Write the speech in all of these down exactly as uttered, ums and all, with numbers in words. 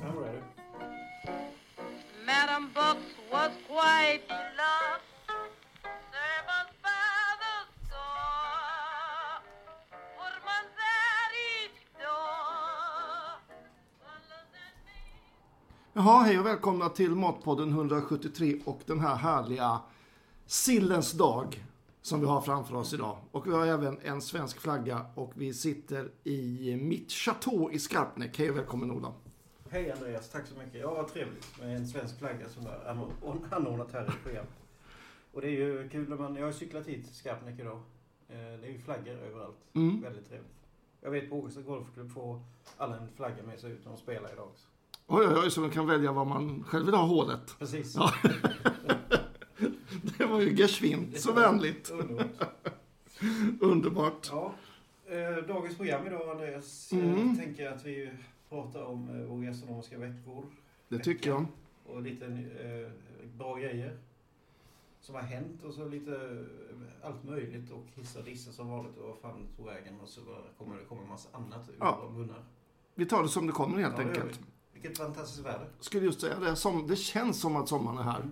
I'm ready. Madam Books was quite beloved. Jaha, hej och välkomna till Matpodden etthundrasjuttiotre och den här härliga Sillens Dag som vi har framför oss idag. Och vi har även en svensk flagga och vi sitter i mitt chateau i Skarpnäck. Hej och välkommen Oda. Hej Andreas, tack så mycket. Ja, vad trevligt med en svensk flagga som är anordnat här i Sjöhjälp. Och det är ju kul när man, jag har cyklat hit till Skarpnäck idag. Det är ju flaggor överallt, mm. Väldigt trevligt. Jag vet på Augusta Golfklubb får alla en flagga med sig ut när de spelar idag också. Oj, oj, oj, så man kan välja vad man själv vill ha hålet. Precis. Ja. Det var ju geschwint, så vänligt. Underbart. Underbart. Ja. Dagens program idag, Andreas. Mm. Jag tänker att vi pratar om vår gastronomiska veckor. Det tycker jag. Och lite eh, bra grejer som har hänt. Och så lite allt möjligt och hissa dissa som vanligt. Och vad fan tog vägen och så kommer det komma en massa annat ur ja. De munnar. Vi tar det som det kommer helt ja, enkelt. Vilket fantastiskt väder. Skulle just säga det. Som, det känns som att sommaren är här.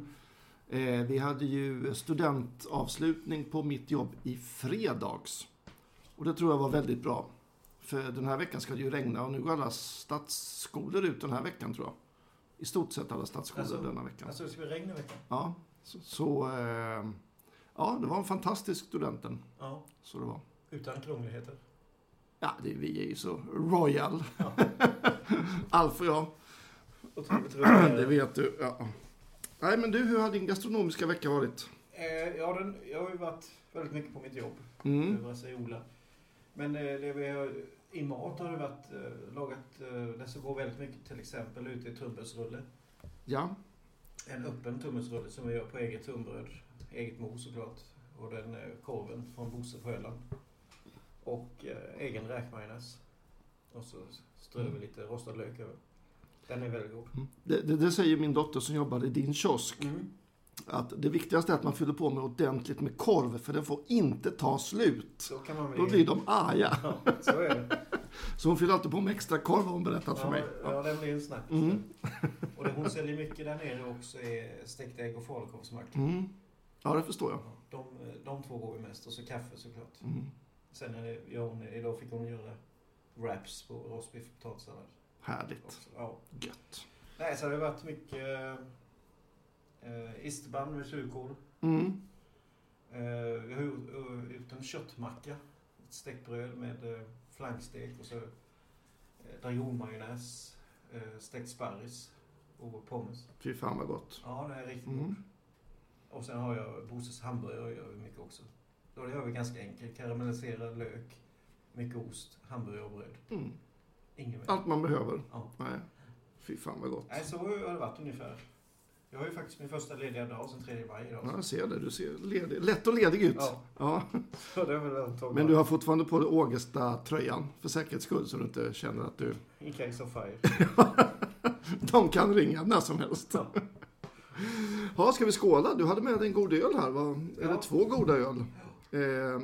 Mm. Eh, vi hade ju studentavslutning på mitt jobb i fredags. Och det tror jag var väldigt bra. För den här veckan ska det ju regna. Och nu går alla stadsskolor ut den här veckan tror jag. I stort sett alla stadsskolor alltså, denna veckan. Alltså det ska regna veckan? Ja. Så, så eh, ja, det var en fantastisk studenten. Ja. Så det var. Utan krångligheter? Ja, det, vi är ju så royal. Ja. Allt för jag. Det vet du. Ja. Nej men du, hur har din gastronomiska vecka varit? Eh, ja, den, jag har ju varit väldigt mycket på mitt jobb. Mm. Över sig Ola. Men eh, det vi har, i mat har det varit eh, lagat eh, det som går väldigt mycket till exempel ute i tunnbrödsrulle. Ja. En öppen tunnbrödsrulle som vi gör på eget tunnbröd. Eget mos såklart. Och den eh, korven från Bossefjellan. Och eh, egen räkmajonnäs. Och så strö vi lite rostad lök över. Den är väldigt god. Mm. Det, det, det säger min dotter som jobbar i din kiosk. Mm. Att det viktigaste är att man fyller på med ordentligt med korv. För den får inte ta slut. Kan man då blir de arga. Ja, så är det. Så hon fyller alltid på med extra korv har hon berättat ja, för mig. Ja, ja den blir en snack. Mm. Och det hon säljer mycket där nere också är stekt ägg och falukorvsmacka. Mm. Ja, det förstår jag. De, de två går vi mest. Och så kaffe såklart. Mm. Sen när jag, idag fick hon göra wraps på Rosby Fertalstad. Härligt. Ja. Gött. Nej, så har det varit mycket äh, isterband med surkål. Mm. Äh, vi har gjort en köttmacka. Ett stekbröd med äh, flankstek och så äh, drajonmajonnäs, äh, stekt sparris och pommes. Fy fan vad gott. Ja, det är riktigt mm. gott. Och sen har jag Bosses hamburgare gör vi mycket också. Då det gör vi ganska enkelt. Karamelliserad lök. Mycket ost, hamburgare och bröd. Mm. Allt man behöver. Ja. Nej. Fy fan vad gott. Nej, så har det varit ungefär. Jag har ju faktiskt min första lediga dag sen tredje maj idag. Ja, jag ser det. Du ser ledig. Lätt och ledig ut. Ja. Ja. Så det var men du har fortfarande på dig Ågesta-tröjan för säkerhets skull så du inte känner att du... In case of fire. De kan ringa när som helst. Ja. Ja, ska vi skåla? Du hade med dig en god öl här, va? Eller ja. Två goda öl. Ja. Eh,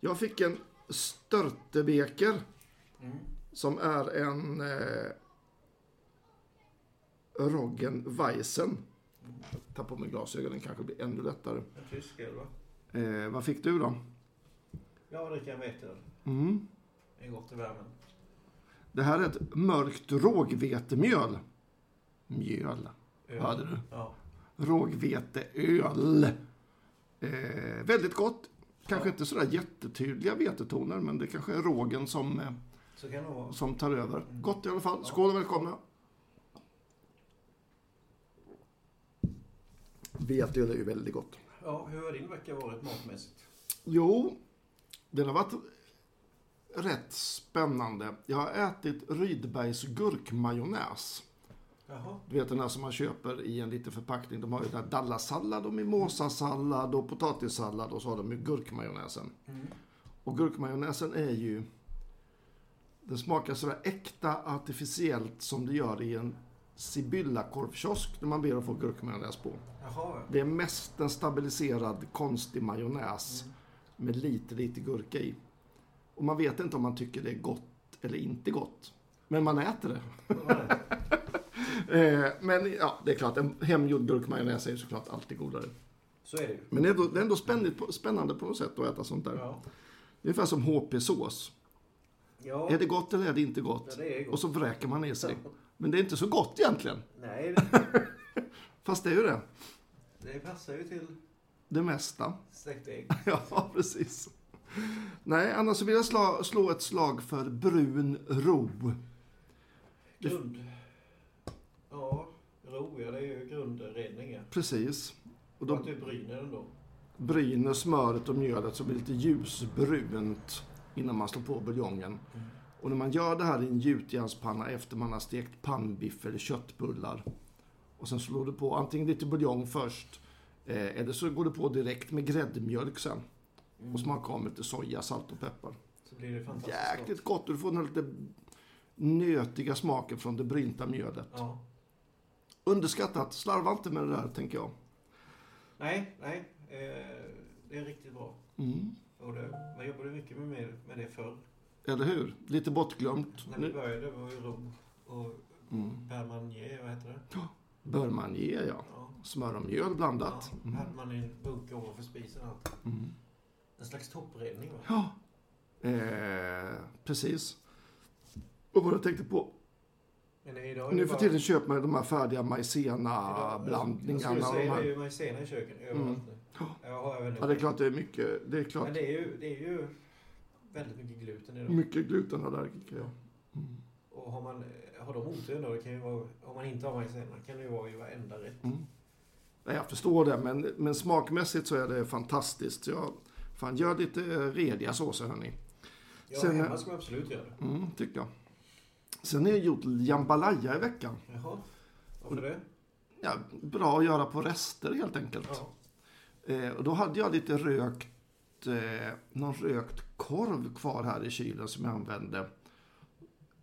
jag fick en... Störtebeker mm. som är en eh, Roggen Weizen. Ta på mig glasögonen kanske blir ännu lättare. En tysk öl va? Eh, vad fick du då? Ja, det kan jag veta. Mm. Det är gott i värmen. Det här är ett mörkt rågvetemjöl. Mjöl. Öl. Hörde du? Ja. Rågveteöl. Eh, väldigt gott. Kanske ja. Inte sådär jättetydliga vetetoner, men det kanske är rågen som, så kan det vara. Som tar över. Mm. Gott i alla fall. Skål och välkomna. Veteöl är ju väldigt gott. Ja, hur har din vecka varit matmässigt? Jo, den har varit rätt spännande. Jag har ätit Rydbergs gurkmajonnäs. Jaha. Du vet den här som man köper i en liten förpackning. De har ju där dallasallad och mimosasallad och potatissallad. Och så har de ju gurkmajonnäsen. Mm. Och gurkmajonnäsen är ju... Den smakar sådär äkta artificiellt som det gör i en Sibylla korvkiosk när man ber att få gurkmajonnäs på. Jaha. Det är mest en stabiliserad konstig majonnäs mm. med lite lite gurka i. Och man vet inte om man tycker det är gott eller inte gott. Men man äter det. eh, men ja, det är klart, en hemgjord gurkmajonnäs är ju såklart alltid godare. Så är det ju. Men det är ändå, det är ändå spännande, spännande på något sätt att äta sånt där. Ja. Det är ungefär som H P-sås. Ja. Är det gott eller är det inte gott? Ja, det är gott. Och så vräker man i sig. Men det är inte så gott egentligen. Nej. Det... Fast det är ju det. Det passar ju till... Det mesta. Stekt ägg. Ja, precis. Nej, annars vill jag slå, slå ett slag för brun ro. Grund. Ja, ro, ja, det är ju grundredningen. Precis. Och de... att det är brynen då. Bryner, smöret och mjölet så blir lite ljusbrunt innan man slår på buljongen. Mm. Och när man gör det här i en gjutjärnspanna efter man har stekt pannbiff eller köttbullar. Och sen slår du på antingen lite buljong först. Eh, eller så går du på direkt med gräddmjölk sen. Mm. Och smakar av lite soja, salt och peppar. Så blir det fantastiskt jäkligt gott. Du får den här lite nötiga smaken från det brynta mjölet. Ja. Underskattat. Slarva inte med det där, tänker jag. Nej, nej. Eh, det är riktigt bra. Mm. Och det, man jobbade mycket med, med det förr. Eller hur? Lite bortglömt. När vi började var ju rom och mm. permanier, vad heter det? Ja, permanier, ja. ja. Smör och mjöl blandat. Ja, hade man en bunke ovanför spisen och allt. Mm. En slags toppredning, va? Ja, eh, precis. Och vad jag tänkte på... Nej, idag nu för bara... tiden köper man de här färdiga maizena-blandningarna. Jag skulle säga, de här... det är ju maizena i köken överallt nu. Mm. Jag har även ja, det är klart det är mycket. Det är klart. Men det är ju... Det är ju... väldigt mycket gluten idag. Mycket gluten och allergiker, ja. Mm. Och har man har de otur då, det kan ju vara, om man inte har majsena kan det ju vara ju varenda rätt. Mm. Nej, jag förstår det, men, men smakmässigt så är det fantastiskt. Jag, fan, gör lite rediga såser, hörni. Ja, sen, hemma ska man absolut göra det. Mm, tycker jag. Sen är jag gjort jambalaya i veckan. Jaha, varför det? Ja, bra att göra på rester helt enkelt. Ja. Eh, och då hade jag lite rökt Eh, någon rökt korv kvar här i kylen som jag använde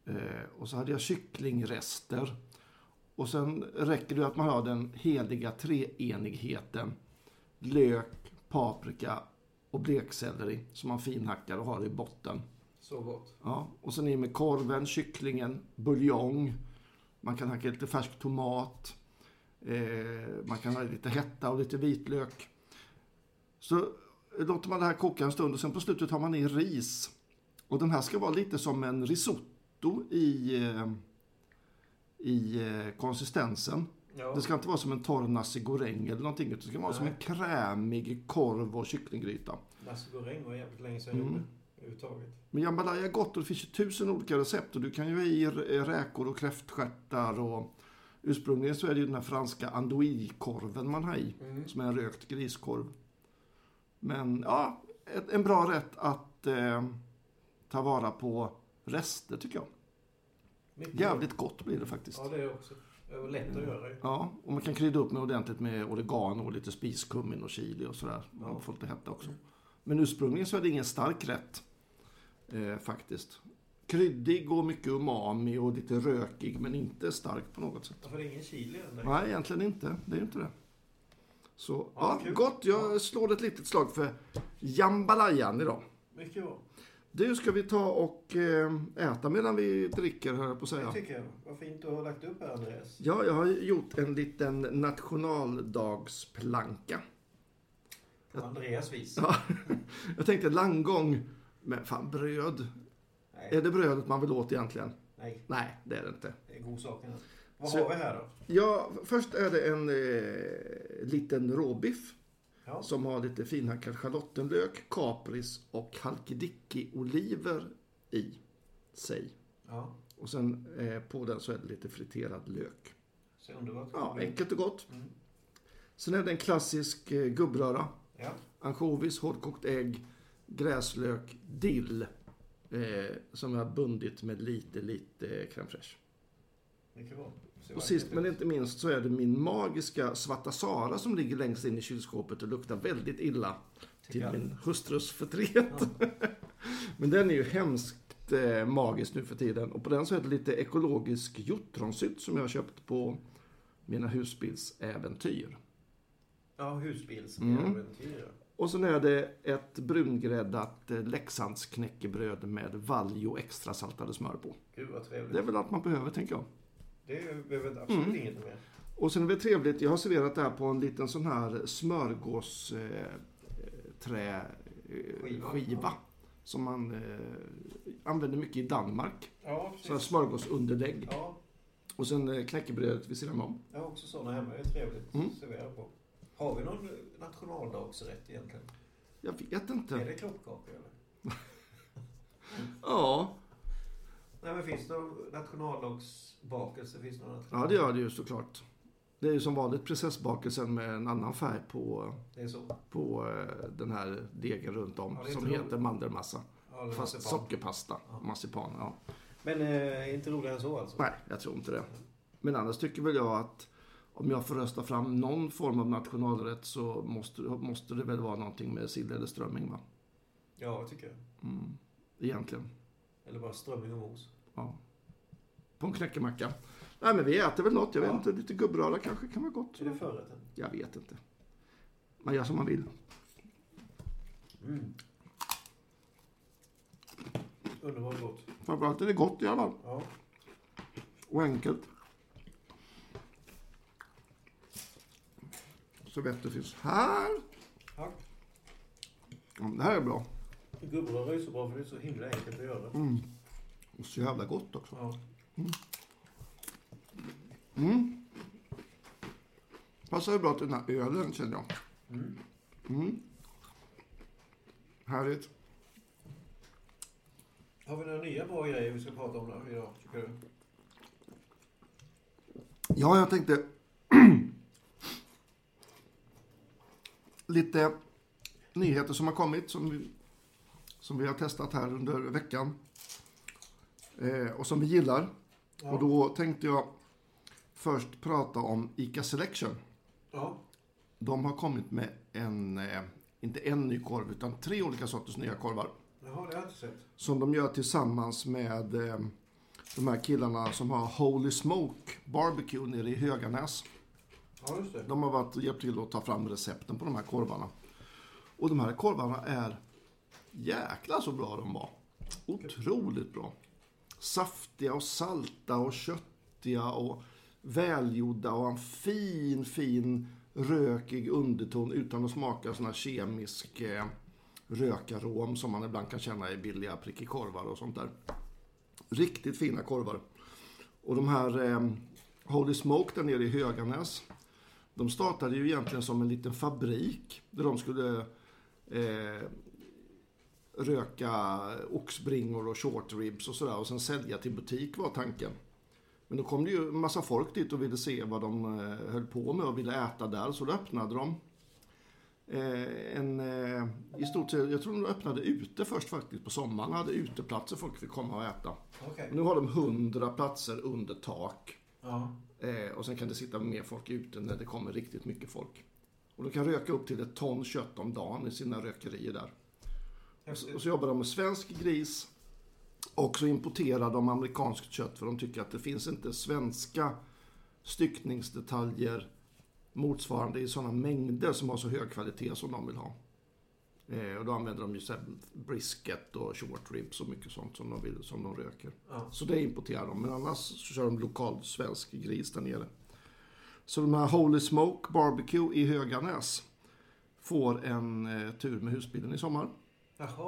eh, och så hade jag kycklingrester och sen räcker det att man har den heliga treenigheten lök, paprika och blekselleri som man finhackar och har i botten. Så gott. Ja, och sen är med korven, kycklingen, buljong, man kan hacka lite färsk tomat, eh, man kan ha lite hetta och lite vitlök. Så låter man det här koka en stund och sen på slutet har man i ris. Och den här ska vara lite som en risotto i, i konsistensen. Ja. Det ska inte vara som en torr nasi goreng eller någonting. Det ska vara nej. Som en krämig korv och kycklinggryta. Nasi goreng var jävligt länge sedan mm. uttaget. Men jambalaya är gott och det finns ju tusen olika recept. Och du kan ju ha i räkor och kräftstjärtar. Och ursprungligen så är det ju den här franska andouille-korven man har i. Mm. Som är en rökt griskorv. Men ja, ett, en bra rätt att eh, ta vara på rester tycker jag. Mycket jävligt gott blir det faktiskt. Ja, det är också det är lätt att mm. göra. Ju. Ja, och man kan krydda upp med ordentligt med oregano och lite spiskummin och chili och sådär. Man ja. Får lite hetta också. Mm. Men ursprungligen så är det ingen stark rätt eh, faktiskt. Kryddig och mycket umami och lite rökig men inte stark på något sätt. Varför är det ingen chili? Eller? Nej, egentligen inte. Det är ju inte det. Så, ja, ja gott. Jag slår ett litet slag för jambalayan idag. Mycket bra. Du, ska vi ta och äta medan vi dricker, hör jag på att säga. Det tycker jag. Vad fint du har lagt upp här, Andreas. Ja, jag har gjort en liten nationaldagsplanka. På Andreas vis. Ja, jag tänkte langgång. Men fan, bröd. Nej. Är det brödet man vill åt egentligen? Nej. Nej, det är det inte. Det är godsakerna. Vad så, har vi här då? Ja, först är det en eh, liten råbiff ja. Som har lite finhackad schalottenlök, kapris och halkidicki-oliver i sig. Ja. Och sen eh, på den så är det lite friterad lök. Så underbart. Ja, enkelt och gott. Mm. Sen är det en klassisk eh, gubbröra. Ja. Ansjovis, hårdkokt ägg, gräslök, dill, eh, som jag har bundit med lite, lite crème fraîche. Och sist men inte minst så är det min magiska svarta Sara som ligger längst in i kylskåpet och luktar väldigt illa till min hustrus förtret. Ja. Men den är ju hemskt eh, magisk nu för tiden. Och på den så är det lite ekologisk hjortronsylt som jag har köpt på mina husbilsäventyr. Ja, husbilsäventyr. Mm. Och så är det ett brungräddat Leksands knäckebröd med valj och extra saltade smör på. Gud vad trevligt. Det är väl allt man behöver, tänker jag. Det behöver absolut mm. inget mer. Och sen är det trevligt, jag har serverat det här på en liten sån här smörgås eh, trä, eh, skiva, skiva som man eh, använder mycket i Danmark. Ja, så smörgåsunderlägg. Ja. Och sen eh, knäckebrödet vid sidan om. Jag har också sådana hemma, det är trevligt mm. att servera på. Har vi någon nationaldagsrätt egentligen? Jag vet inte. Är det kloppkakor eller? Ja. Nej, men finns det nationaldagsbakelse? Finns det nationaldags... Ja, det gör det ju såklart. Det är ju som vanligt prinsessbakelsen med en annan färg på, det är så. På den här degen runt om ja, som heter mandelmassa. Ja, fast marsipan. Sockerpasta. Ja. Marsipan, ja. Men eh, inte roligare än så alltså? Nej, jag tror inte det. Men annars tycker väl jag att om jag får rösta fram någon form av nationalrätt så måste, måste det väl vara någonting med sill eller strömming, va? Ja, jag tycker jag. Mm, egentligen. Eller bara strömming och mos. Ja. På en knäckemacka. Nej, men vi äter väl något. Jag vet ja. inte. Lite gubbröra kanske kan vara gott. Är det förrätten? Jag vet inte. Man gör som man vill. Mm. Underbart gott. Framförallt är det gott i alla fall. Ja. Och enkelt. Så vet du finns här. Tack. Ja, det här är bra. Gubbröra är ju så bra för det är så himla enkelt att göra. Mm. Och så jävla gott också. Ja. Mm. Mm. Passar ju bra till den här ölen känner jag. Mm. Mm. Härligt. Har vi några nya bra grejer vi ska prata om där idag tycker du? Ja, jag tänkte lite nyheter som har kommit som vi som vi har testat här under veckan eh, och som vi gillar. Ja. Och då tänkte jag först prata om Ika Selection. Ja. De har kommit med en, eh, inte en ny korv utan tre olika sorters nya korvar. Jaha, det har jag inte sett. Som de gör tillsammans med eh, de här killarna som har Holy Smoke Barbecue nere i Höganäs. Ja, just det. De har varit hjälpt till att ta fram recepten på de här korvarna. Och de här korvarna är jäkla så bra de var. Otroligt bra. Saftiga och salta och köttiga och välgjorda och en fin, fin rökig underton utan att smaka sån här kemisk eh, rökarom som man ibland kan känna i billiga prickig korvar och sånt där. Riktigt fina korvar. Och de här eh, Holy Smoke där nere i Höganäs, de startade ju egentligen som en liten fabrik där de skulle... Eh, röka oxbringor och short ribs och sådär och sen sälja till butik var tanken. Men då kom det ju en massa folk dit och ville se vad de höll på med och ville äta där så då öppnade de en, i stort sett, jag tror de öppnade ute först faktiskt på sommaren, hade uteplatser folk fick komma och äta. Okay. Nu har de hundra platser under tak uh-huh. och sen kan det sitta mer folk ute när det kommer riktigt mycket folk. Och de kan röka upp till ett ton kött om dagen i sina rökerier där. Och så jobbar de med svensk gris och så importerar de amerikanskt kött för de tycker att det finns inte svenska styckningsdetaljer motsvarande i sådana mängder som har så hög kvalitet som de vill ha. Eh, och då använder de ju brisket och short ribs och mycket sånt som de, vill, som de röker. Ja. Så det importerar de, men annars så kör de lokal svensk gris där nere. Så de här Holy Smoke Barbecue i Höganäs får en eh, tur med husbilen i sommar.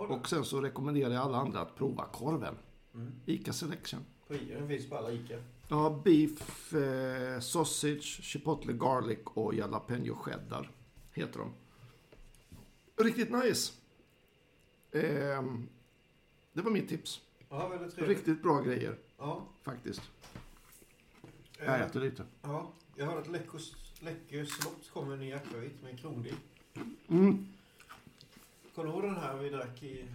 Och sen så rekommenderar jag alla andra att prova korven. Mm. Ika Selection. Den finns på alla Ica. Ja, beef, eh, sausage, chipotle garlic och jalapeno cheddar heter de. Riktigt nice. Eh, det var mitt tips. Ja, väldigt trevligt. Riktigt bra grejer. Ja. Faktiskt. Eh, jag äter lite. Ja, jag hörde att Läckö, Läckö slott kommer en ny akvavit med en krondil. Mm. Kommer du ihåg den här vi drack i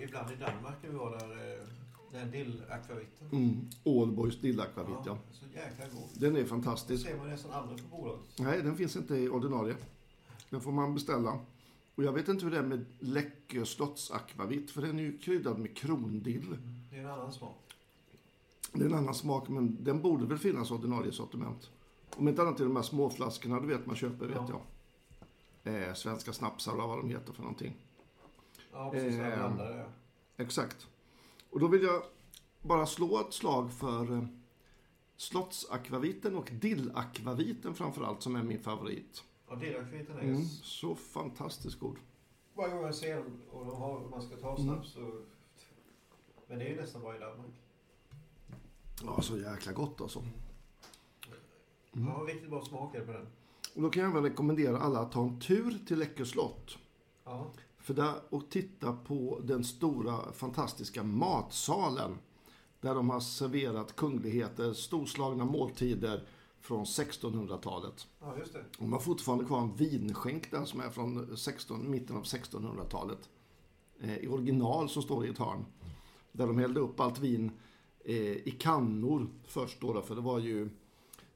Ibland i Danmark när vi var där, den dillakvavitten. Mm, Ålborgs dillakvavitt, ja. Så jäkla god. Den är fantastisk. Den ser man nästan aldrig på bolaget. Nej, den finns inte i ordinarie. Den får man beställa. Och jag vet inte hur det är med Läckö slotts akvavitt, för den är ju kryddad med krondill. Mm, det är en annan smak. Det är en annan smak, men den borde väl finnas i ordinarie sortiment. Om inte annat till de här småflaskorna, du vet man köper, vet ja. jag. Eh, svenska snapsar eller vad de heter för någonting. Ja, precis. Eh, andra, ja. Exakt. Och då vill jag bara slå ett slag för slottsakvaviten och dillakvaviten framförallt, som är min favorit. Ja, dillakvaviten är mm, så fantastiskt god. Varje gång jag ser och de har, man ska ta snaps mm. och... Men det är ju nästan bara i Danmark. Ja, så jäkla gott alltså. Mm. Ja, riktigt bra smaker på den. Och då kan jag väl rekommendera alla att ta en tur till Läckö slott. Ja. För där och titta på den stora fantastiska matsalen. Där de har serverat kungligheter, storslagna måltider från sextonhundratalet. Ja, just det. Och man har fortfarande kvar en vinskänk där som är från sexton, mitten av sextonhundratalet. Eh, I original så står det i ett hörn. Där de hällde upp allt vin eh, i kannor först då. För det var ju...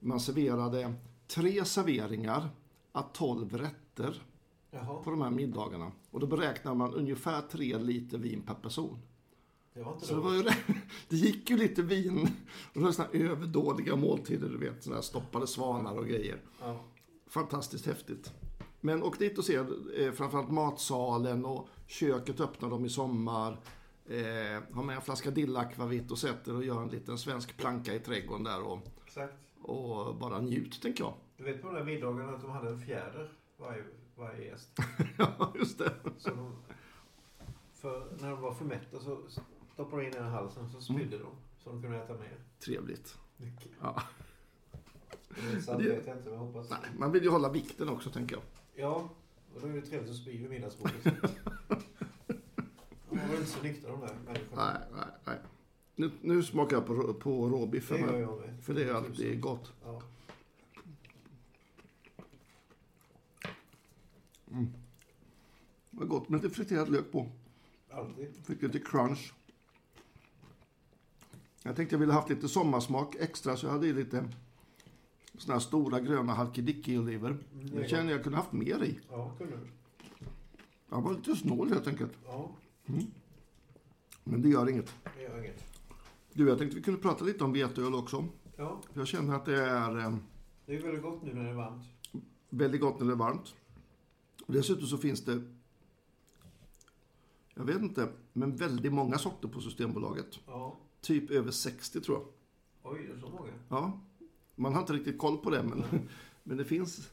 Man serverade tre serveringar à tolv rätter. Jaha. På de här middagarna. Och då beräknar man ungefär tre liter vin per person. Det var inte så det, var ju det. Det gick ju lite vin. Och det var sådana överdådiga måltider, du vet. Sådana här stoppade svanar och grejer. Ja. Fantastiskt häftigt. Men åk dit och se eh, framförallt matsalen och köket, öppnar dem i sommar. Eh, har med en flaska dillakvavitt och sätter och gör en liten svensk planka i trädgården där. Och, exakt. Och bara njut, tänker jag. Du vet på den här middagen att de hade en fjäder varje, varje gäst. Ja, just det. Så de, för när de var för mätta så stoppade de in i halsen så spydde mm. de. Så de kunde äta mer. Trevligt. Mycket. Ja. Det det, vet jag inte, men jag hoppas. Nej, man vill ju hålla vikten också, tänker jag. Ja, och då är det trevligt att spy vid middagsbordet. De var inte så nyktra, de där människorna. Nej, nej, nej. Nu, nu smakar jag på, på råbiffen. Det jag med. För det är alltid gott. Ja. Mm. Det var gott med lite friterad lök på. Alltid. Fick lite crunch. Jag tänkte jag ville haft lite sommarsmak extra, så jag hade lite såna här stora gröna halkidicki-oliver. Mm, det känner jag kunde haft mer i. Ja, kunde du. Jag var lite snål helt enkelt. Ja. Mm. Men det gör inget. Det gör inget. Du, jag tänkte vi kunde prata lite om veteöl också. Ja. Jag känner att det är... Eh, det är väldigt gott nu när det är varmt. Väldigt gott när det är varmt. Och dessutom så finns det... Jag vet inte, men väldigt många sorter på Systembolaget. Ja. Typ över sextio, tror jag. Oj, det är så många. Ja. Man har inte riktigt koll på det, men, men det finns...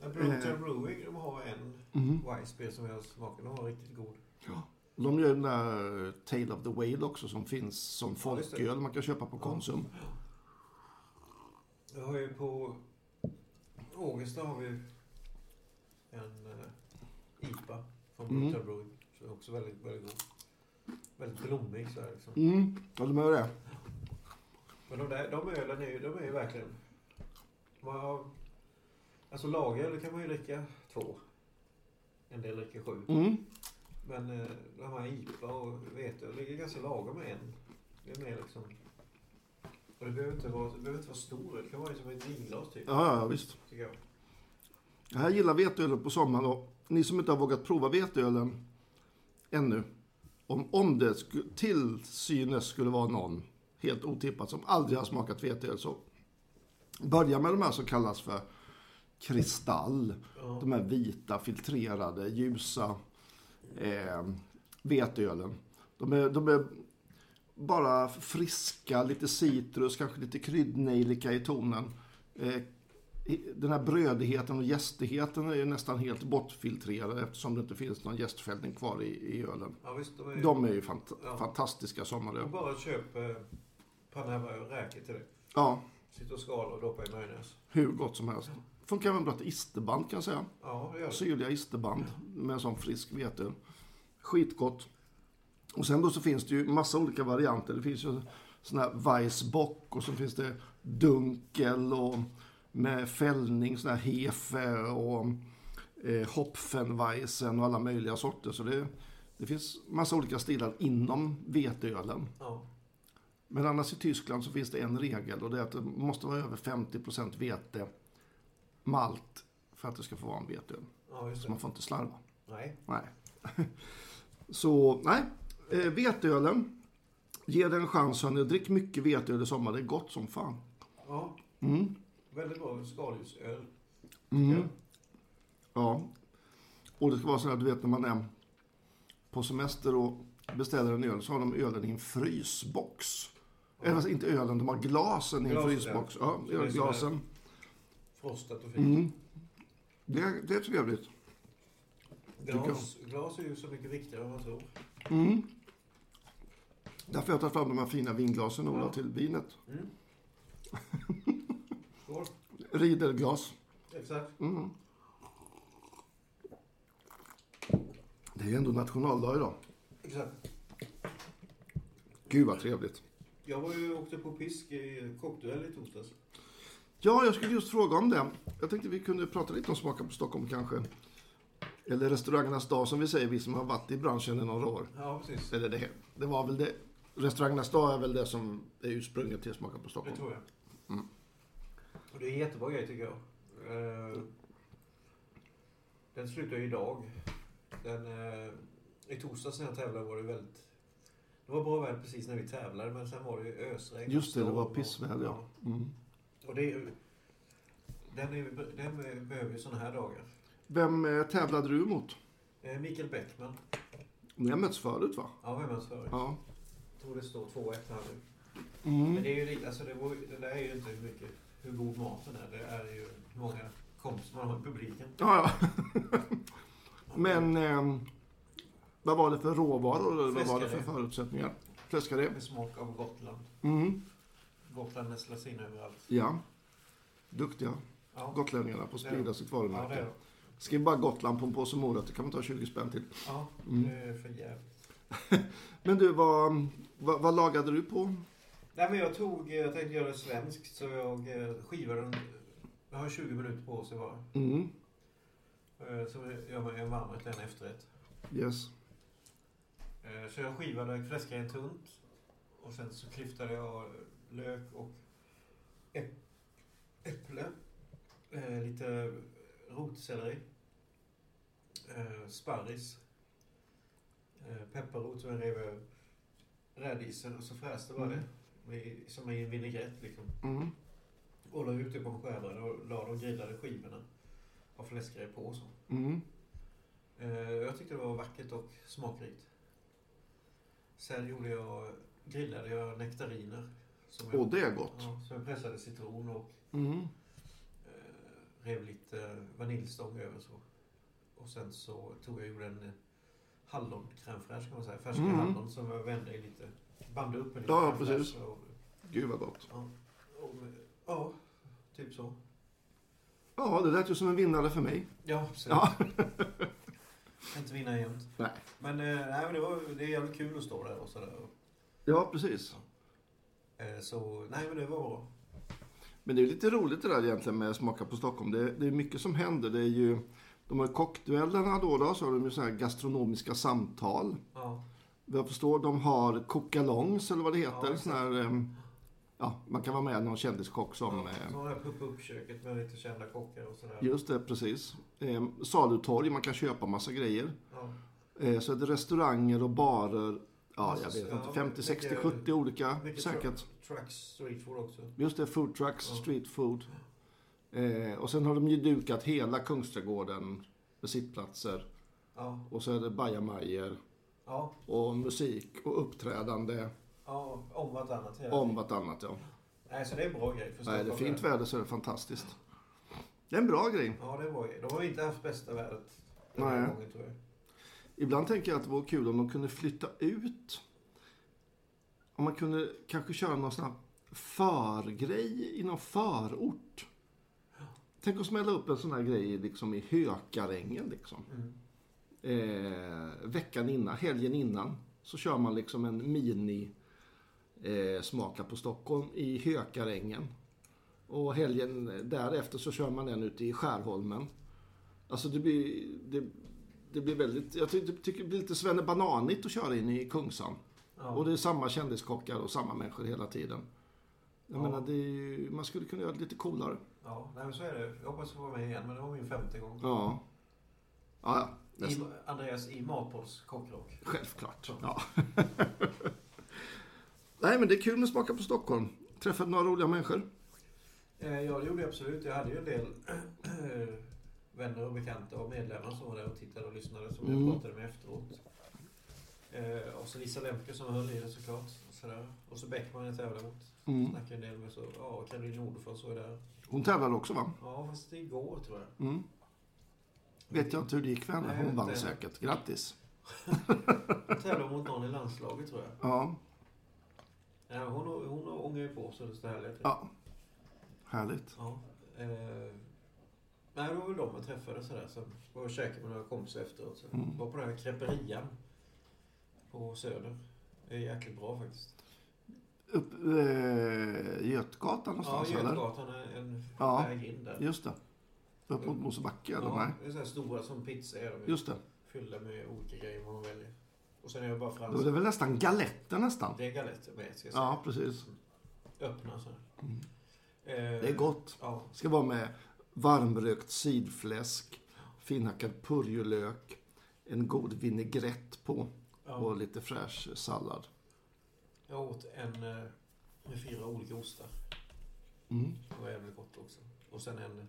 Ja, Brunter eh, Brewing, de har en mm. Weissbier som jag smakar. De var riktigt god. Ja. De gör den där Tale of the Whale också, som finns som folköl, ja, man kan köpa på Konsum. Jag har ju på Augusta har vi en uh, I P A från mm. Montebourg, som är också väldigt, väldigt god. Väldigt blommig så här liksom. Mm, ja, de gör det. Men de där, de ölen är ju, de är ju verkligen... Man har, alltså lageröl kan man ju dricka två. En del dricker sju. Mm. Men eh, de här I P A och veteöl ligger ganska lagom med en. Det är mer liksom... Och det behöver inte vara, det behöver inte vara stor. Det kan vara som en vinglas typ. Ja, ja, visst. Tycker jag. Jag här gillar veteölen på sommaren. Och ni som inte har vågat prova veteölen ännu. Om, om det sku, till synes skulle vara någon helt otippat som aldrig har smakat veteöl, så börja med de här som kallas för kristall. Ja. De här vita, filtrerade, ljusa... Eh, veteölen. De är, de är bara friska, lite citrus, kanske lite kryddnejlika i tonen. Eh, den här brödigheten och jästigheten är ju nästan helt bortfiltrerad eftersom det inte finns någon jästfällning kvar i, i ölen. Ja, visst, de, är ju, de är ju fant- ja. fantastiska sommaröl. Och bara köp eh, panna och räkor till det. Ja. Sitt och skala och doppa i majonnäs. Hur gott som helst. Funkar även bra till isterband, kan jag säga. Ja, det gör det. Syrliga isterband med en sån frisk vete. Skitgott. Och sen då så finns det ju massa olika varianter. Det finns ju sån här Weissbock, och så finns det dunkel och med fällning, sån här hefe och eh, Hopfenweizen och alla möjliga sorter. Så det, Det finns massa olika stilar inom veteölen. Ja. Men annars i Tyskland så finns det en regel, och det är att det måste vara över femtio procent vete, malt, för att det ska få vara en veteöl. Ja, så man får inte slarva. Nej. Nej. Så, nej. Eh, veteölen, ge den en chans. Drick mycket veteöl i sommar, det är gott som fan. Ja, mm. Väldigt bra skaldjursöl. Mm. Ja, och det ska vara så att du vet när man är på semester och beställer en öl så har de ölen i en frysbox. Ja. Eller inte ölen, de har glasen i en glasen. frysbox. Ja, ölglasen. Frostat och fint. Mm. Det, det är trevligt. Glas, glas är ju så mycket viktigare än man tror. Mm. Därför har jag tagit fram de här fina vinglasen och ja. till vinet. Mm. Riederglas. Exakt. Mm. Det är ju ändå nationaldag idag. Exakt. Gud vad trevligt. Jag var ju åkte på pisk i cocktail i torsdags. Ja, jag skulle just fråga om det. Jag tänkte vi kunde prata lite om smaka på Stockholm kanske. Eller restaurangernas dag som vi säger, vi som har varit i branschen i några år. Ja, precis. Eller det, det var väl det. Restaurangernas dag är väl det som är ursprunget till smaka på Stockholm. Det tror jag. Mm. Och det är en jättebra grej tycker jag. Den slutar ju idag. Den, eh, i torsdags när jag tävlade var det väldigt... Det var bra väl precis när vi tävlade, men sen var det ju ösregn. Just det, det var pissväl, ja. Mm. Och det är, den, är, den behöver ju sådana här dagar. Vem eh, tävlade du mot? Eh, Mikael Beckman. Ni har möts förut va? Ja, vi har möts förut. Ja. Jag tror det står två ett här nu. Mm. Men det är ju alltså det, var, det där är ju inte hur mycket, hur god maten är. Det är ju många kompisar man har i publiken. Ja, ja. Men eh, vad var det för råvaror eller Fläskare. Vad var det för förutsättningar? Fläskare. Med smak av Gotland. Mm. Gotland nästlar sig in överallt. Ja, duktiga ja. gotlänningarna på att sprida sitt varumärke. Ja, skriv bara Gotland på en påse morötter, kan man ta tjugo spänn till. Ja, mm. det är för jävligt. Men du, vad, vad, vad lagade du på? Nej, men jag tog, jag tänkte göra det svenskt så jag skivade den. Jag har tjugo minuter på sig bara. Mm. Så gör man en varmrätt en efterrätt. Yes. Så jag skivade fläskaren tunt. Och sen så klyftade jag lök och äpple. Lite rotselleri. Sparris. Pepparrot som jag rev över. Rädisen och så fräste bara det. Som i en vinägrett liksom. Mm. Och la ut det på en skärare och la de grillade skivorna. Av fläskare på och så. Mm. Eh, jag tyckte det var vackert och smakrikt. Sen gjorde jag, grillade jag nektariner. Som jag, oh, det är gott. Ja, så jag pressade citron och mm. eh, rev lite vaniljstång över så. Och sen så tog jag gjorde en hallonkräm fraîche kan man säga. Färska mm. hallon som jag vände i lite, bandade upp en lite. Ja, precis. Och, gud vad gott. Ja, och, ja typ så. Ja, det lät ju som en vinnare för mig. Ja, precis. Ja. Inte vinna jämt. Nej. Men, nej, men det, var, det är jävligt kul att stå där och sådär. Ja, precis. Ja. Så, nej men det var bra. Men det är lite roligt det där egentligen med Smaka på Stockholm. Det, det är mycket som händer. Det är ju, de här kockduellerna då, då så har de ju så här gastronomiska samtal. Ja. Jag förstår, de har kokalongs eller vad det heter. Ja, sån här... Ja, man kan vara med någon kändiskock som... Ja, så har jag puppat upp köket med lite kända kockar och sådär. Just det, precis. Eh, salutorg, man kan köpa massa grejer. Ja. Eh, så är det restauranger och barer. Ja, jag vet inte. femtio, sextio, sjuttio olika säkert. Trucks, street food också. Just det, food trucks, ja. Street food. Eh, och sen har de ju dukat hela Kungsträdgården med sittplatser. Ja. Och så är det bajamajor. Ja. Och musik och uppträdande. Ja, om vartannat. Om vartannat, ja. Nej, så det är en bra grej. Nej, det är fint väder så är det fantastiskt. Det är en bra grej. Ja, det är en bra grej. De har inte haft bästa vädret den här gången, tror jag. Ibland tänker jag att det vore kul om de kunde flytta ut. Om man kunde kanske köra någon sån här förgrej i någon förort. Ja. Tänk att smälla upp en sån här grej liksom i Hökarängen. Liksom. Mm. Eh, veckan innan, helgen innan, så kör man liksom en mini... Eh, smaka på Stockholm i Hökarängen och helgen därefter så kör man den ute i Skärholmen. Alltså det blir det, det blir väldigt, jag tycker det blir lite svennebananigt att köra in i Kungsan. Ja. Och det är samma kändiskockar och samma människor hela tiden. Jag ja. menar, det är, man skulle kunna göra det lite coolare. Ja, nej, men så är det. Jag hoppas få vara med igen, men det var min femte gång. Ja. Ja, ja. I, Andreas i Matpods kockrock. Självklart. Ja. Ja. Nej, men det är kul att smaka på Stockholm. Träffade några roliga människor. Eh, ja, det gjorde jag absolut. Jag hade ju en del vänner och bekanta och medlemmar som var där och tittade och lyssnade som mm. jag pratade med efteråt. Eh, och så Lisa Lemke som höll i det såklart. Sådär. Och så Beckman jag tävlade mot. Mm. Snackade en del med så. Ja, Caroline Nordfors var där. Hon tävlade också, va? Ja, fast det igår tror jag. Mm. Vet jag inte hur det gick för henne. Hon vann säkert. Grattis. Hon tävlade mot någon i landslaget tror jag. Ja. Ja, hon, hon ångar ju på så det är så härligt. Ja, härligt. Ja. Eh, nej, det var väl de jag träffade sådär. Så var jag käkade med några kompisar efteråt. Så mm. var på den här kreperian på Söder. Det är jäkligt bra faktiskt. Upp eh, Götgatan någonstans? Ja, Götgatan är en ja, väg in där. Just det. Upp mot Mosebacke eller nej? Ja, det är sådana stora som pizza är. Just det. Fyllda med olika grejer man väljer. Och sen är jag bara fransk. Det är väl nästan galetter nästan. Det är galetter med, ska jag säga. Ja, precis. Öppna så. Mm. Eh, det är gott. Ja. Ska vara med varmrökt sidfläsk, finhackad purjolök, en god vinägrett på ja. och lite fräsch sallad. Jag åt en med fyra olika ostar. Mm. Det var jävligt gott också. Och sen en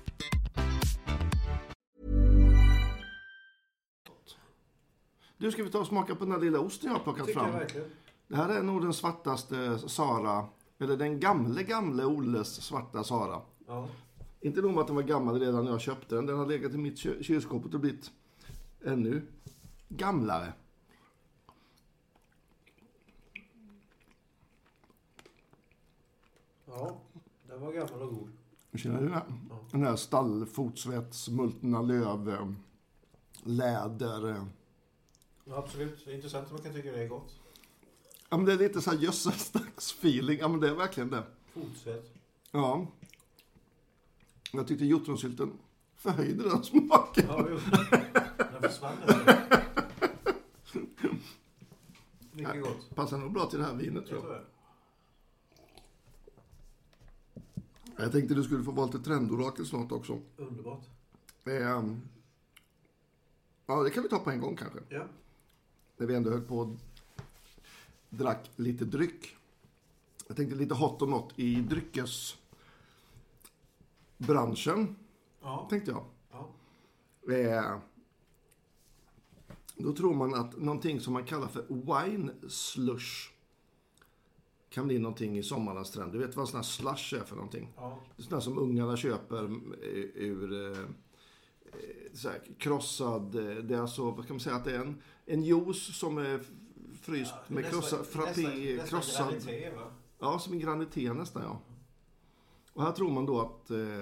Nu ska vi ta och smaka på den här lilla osten jag har plockat Tycker fram. Jag det här är nog den svartaste Sara. Eller den gamle, gamle Olles svarta Sara. Ja. Inte nog med att den var gammal redan när jag köpte den. Den har legat i mitt kö- kylskåp och blivit ännu gamlare. Ja, den var gammal och god. Känner du det? Ja. Den här stallfotsvets, multna löv, läder... Ja, absolut, det är intressant att man kan tycka det är gott. Ja, men det är lite så här gödselstags feeling. Ja, men det är verkligen det. Fotsvett. Ja. Jag tyckte jotronsylten förhöjde den smaken. Ja, jo. Den försvann. Mycket ja, gott. Passar nog bra till det här vinet, tror jag. jag. Jag tänkte du skulle få valt ett trendorakel snart också. Underbart. Ehm. Ja, det kan vi ta på en gång kanske. Ja. När vi ändå höll på och drack lite dryck. Jag tänkte lite hot och not i dryckesbranschen. Ja. Tänkte jag. Ja. Eh, då tror man att någonting som man kallar för wine slush kan bli någonting i sommarens trend. Du vet vad sån här slush är för någonting. Ja. Det är sån här som ungarna köper ur... Så här, krossad, det är alltså, vad kan man säga att det är en, en juice som är fryst ja, med nästa, krossa, frappé, nästa, krossad nästa granité, va? Ja, som en granité nästan, ja. Och här tror man då att eh,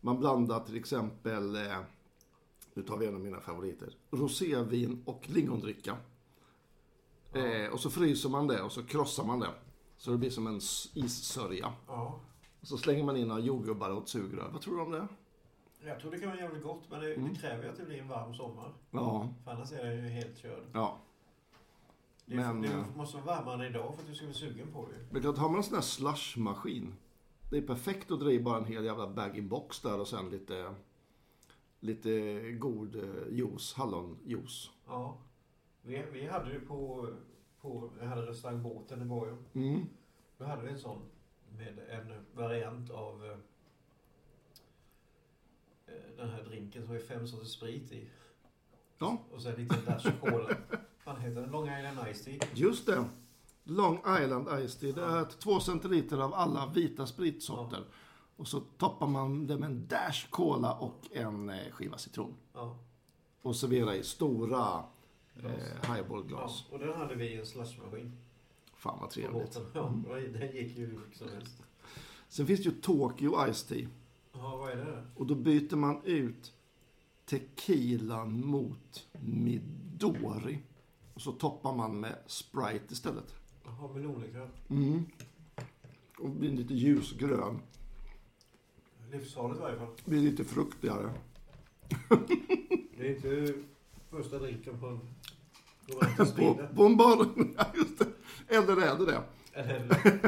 man blandar till exempel eh, nu tar vi en av mina favoriter, rosévin och lingondricka ja. eh, och så fryser man det och så krossar man det så det blir som en issörja ja. Och så slänger man in några jordgubbar och sugrör. Vad tror du om det? Jag tror det kan vara jävligt gott, men det, mm. det kräver ju att det blir en varm sommar. Ja. För annars är det ju helt körd. Ja. Det, men, det måste vara varmare idag för att du ska vara sugen på det. Men klart, har man en sån här slushmaskin, det är perfekt att dra i bara en hel jävla bag-in-box där och sen lite lite god juice, hallonjuice. Ja, vi, vi hade ju på, på här restaurangbåten i Borg. Mm. Då hade vi en sån med en variant av eh, den här drinken som är fem sorters sprit i. Ja. Och sen lite dash cola. Vad heter den? Long Island Ice Tea. Just det. Long Island Ice Tea. Det är två centiliter av alla vita spritsorter. Ja. Och så toppar man det med en dash cola och en skiva citron. Ja. Och serverar i stora eh, highballglas. Ja. Och den hade vi en slushmaskin. Fan vad trevligt. Ja, den gick ju hur som helst. Sen finns det ju Tokyo Ice Tea. Ja, vad är det? Och då byter man ut tequilan mot Midori. Och så toppar man med Sprite istället. Jaha, melonlikörer. Mm. Och blir lite ljusgrön. Livsfarligt i varje fall. Blir lite fruktigare. Det är inte första drinken på en... på, på en bar. Ja, just det. Eller är det det? Eller.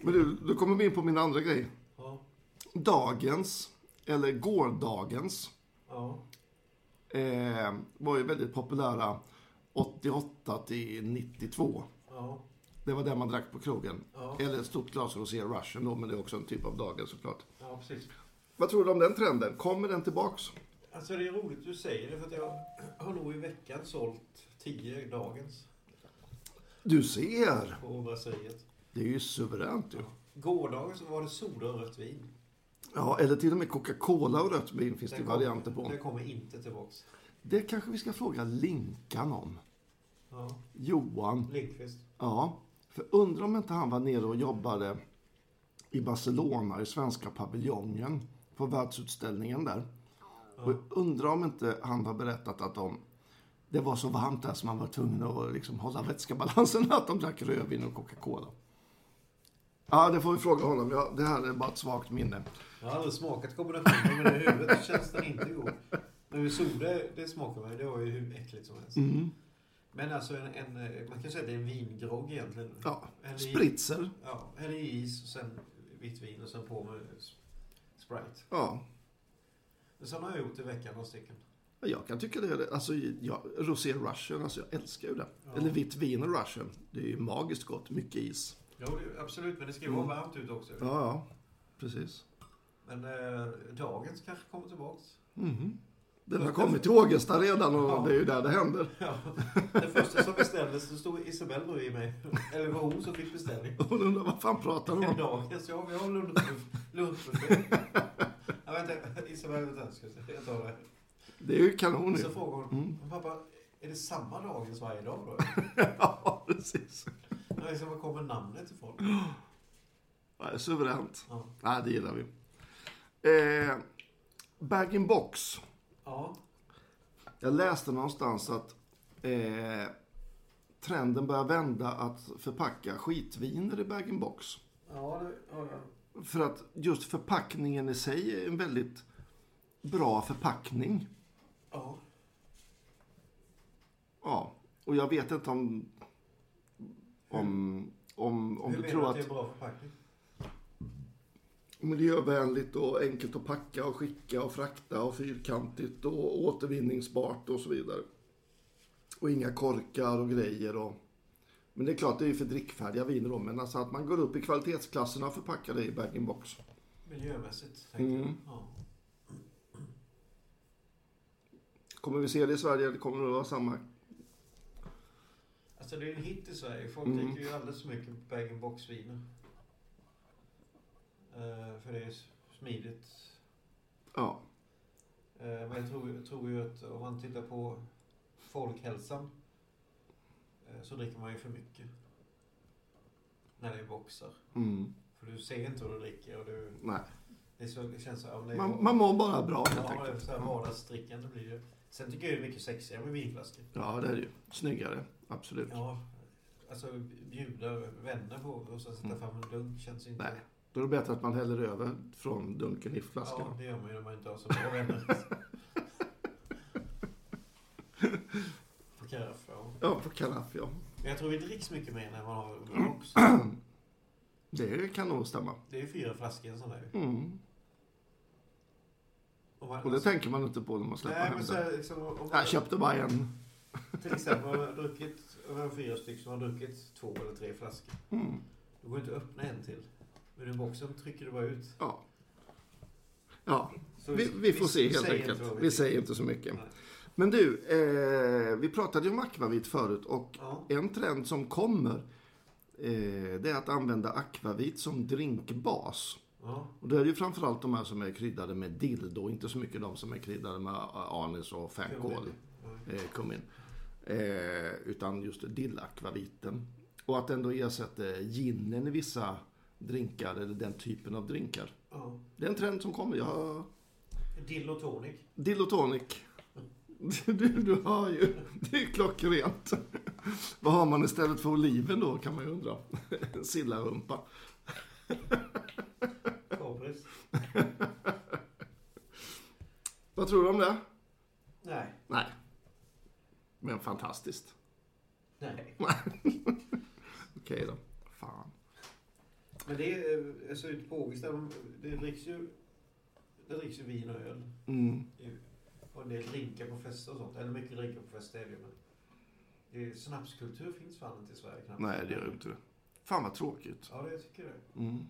Men du, du kommer vi in på min andra grej. Ja. Dagens, eller gårdagens, ja. eh, var ju väldigt populära åttioåtta till nittiotvå. Ja. Det var där man drack på krogen. Ja. Eller ett stort glas rosé Russian då, men det är också en typ av dagens såklart. Ja, precis. Vad tror du om den trenden? Kommer den tillbaks? Alltså det är roligt du säger det, för att jag har nog i veckan sålt tio dagens. Du ser. På brasseriet. Det är ju suveränt ju. Ja. Gårdagen så var det soda och rött vin. Ja, eller till och med Coca-Cola och rött vin finns det, det kom, varianter på. Det kommer inte tillbaks. Det kanske vi ska fråga Linkan om. Ja. Johan. Linkvist. Ja, för undrar om inte han var nere och jobbade i Barcelona i svenska paviljongen på världsutställningen där. Ja. Och undrar om inte han har berättat att de... Det var så varmt där som man var tvungen att liksom hålla vätskabalansen, att de drack rödvin och Coca-Cola. Ja, det får vi fråga honom. Ja, det här är bara ett svagt minne. Jag har aldrig smakat kombinationen, men i huvudet känns den inte god. Men vi såg det, det smakar mig. Det var ju hur äckligt som helst. Mm. Men alltså, en, en, man kan säga att det är en vingrogg egentligen. Ja, eller spritzer. Ja, eller is och sen vitt vin och sen på med Sprite. Ja. Men så har jag gjort i veckan några stycken. Jag kan tycka det är det. Alltså, ja, rosé Russian, alltså jag älskar ju det. Ja. Eller vitt vin och Russian. Det är ju magiskt gott, mycket is. Ja, absolut, men det ska ju vara mm. varmt ut också. Ja, ja, precis. Men eh, dagens kanske kommer tillbaka. Mm. Den har kommit till Ågesta redan och ja. Det är ju där det händer. Ja. Den första som beställdes, då stod Isabel bredvid mig. Eller var hon som fick beställning. Hon undrar, vad fan pratar hon om? Dagens, ja, vi har lunchbeställning. Jag vet inte, Isabel, vänta, ska jag ta det. Det är ju kanon ju. Så frågar hon, mm. pappa, är det samma dagens varje dag då? Ja, precis. Jag liksom, vad kommer namnet ifrån? Ja, det är suveränt. Ja. Nej, det gillar vi. Eh, bag-in-box. Ja. Jag läste någonstans att eh, trenden börjar vända att förpacka skitviner i bag-in-box. Ja, det har jag. För att just förpackningen i sig är en väldigt bra förpackning. Ja. Ja, och jag vet inte om om om om hur du tror att, att det är bra förpackning. Miljövänligt och enkelt att packa och skicka och frakta och fyrkantigt och återvinningsbart och så vidare. Och inga korkar och grejer och... Men det är klart, det är ju för drickfärdiga viner då, men alltså att man går upp i kvalitetsklasserna och förpackar det i bag-in-box. Miljömässigt, tänker mm. jag. Ja. Kommer vi se det i Sverige eller kommer det vara samma? Alltså det är en hit i Sverige. Folk mm. dricker ju alldeles för mycket bag-in-box-viner. Uh, för det är smidigt. Ja. Uh, men jag tror, jag tror ju att om man tittar på folkhälsan uh, så dricker man ju för mycket. När det är boxar. Mm. För du ser inte hur du dricker. Och du, nej. Det, så, det känns så, ja, det man, bara, man mår bara bra. Ja, det är så här vardagsdrickande blir det. Sen tycker jag det är mycket sexigare med vinflaskor. Ja, det är det ju. Snyggare, absolut. Ja, alltså bjuda vänner på och sen sätta mm. fram en dunk känns inte... Nej, då är det bättre att man häller över från dunken i flaskan. Ja, det gör man ju när man inte har så bra vänner. På karaff, ja. Ja, på karaff, ja. Men jag tror vi dricks mycket mer när man har också. Det kan nog stämma. Det är ju fyra flaskor en sån där. Mm. Och, man, och det alltså, tänker man inte på när man släpper nej, hem men så här, det. Liksom, om man, jag köpte bara en. Till exempel har man druckit, om man har fyra stycken som har druckit två eller tre flaskor. Mm. Då går inte att öppna en till. Men den boxen trycker du bara ut. Ja. Ja, vi, vi, vi får vi, se helt enkelt. Vi, vi säger inte så mycket. Nej. Men du, eh, vi pratade ju om akvavit förut och ja. En trend som kommer eh, det är att använda akvavit som drinkbas. Ja. Och det är ju framförallt de här som är kryddade med dildo, inte så mycket de som är kryddade med anis och fänkål, eh, kummin. Eh, utan just dillakvaviten. Och att den då ersätter ginen i vissa drinkar eller den typen av drinkar. Ja. Det är en trend som kommer. Jag... Dillotonic. Dillotonic. Du, du har ju, det är klockrent. Vad har man istället för oliven då, kan man ju undra. En sillarumpa. Kompis. Vad tror du om det? Nej. Nej. Men fantastiskt. Nej. Okej okay då, fan. Men det är, alltså ute på Ågesta, det dricks ju, det dricks ju vin och öl. Mm. Och en del drinkar på fester och sånt. Eller mycket drinkar på fester är det ju. Men det är, snapskultur finns fan inte i Sverige knappt. Nej, det gör inte det. Fan vad tråkigt. Ja, det tycker jag. Mm.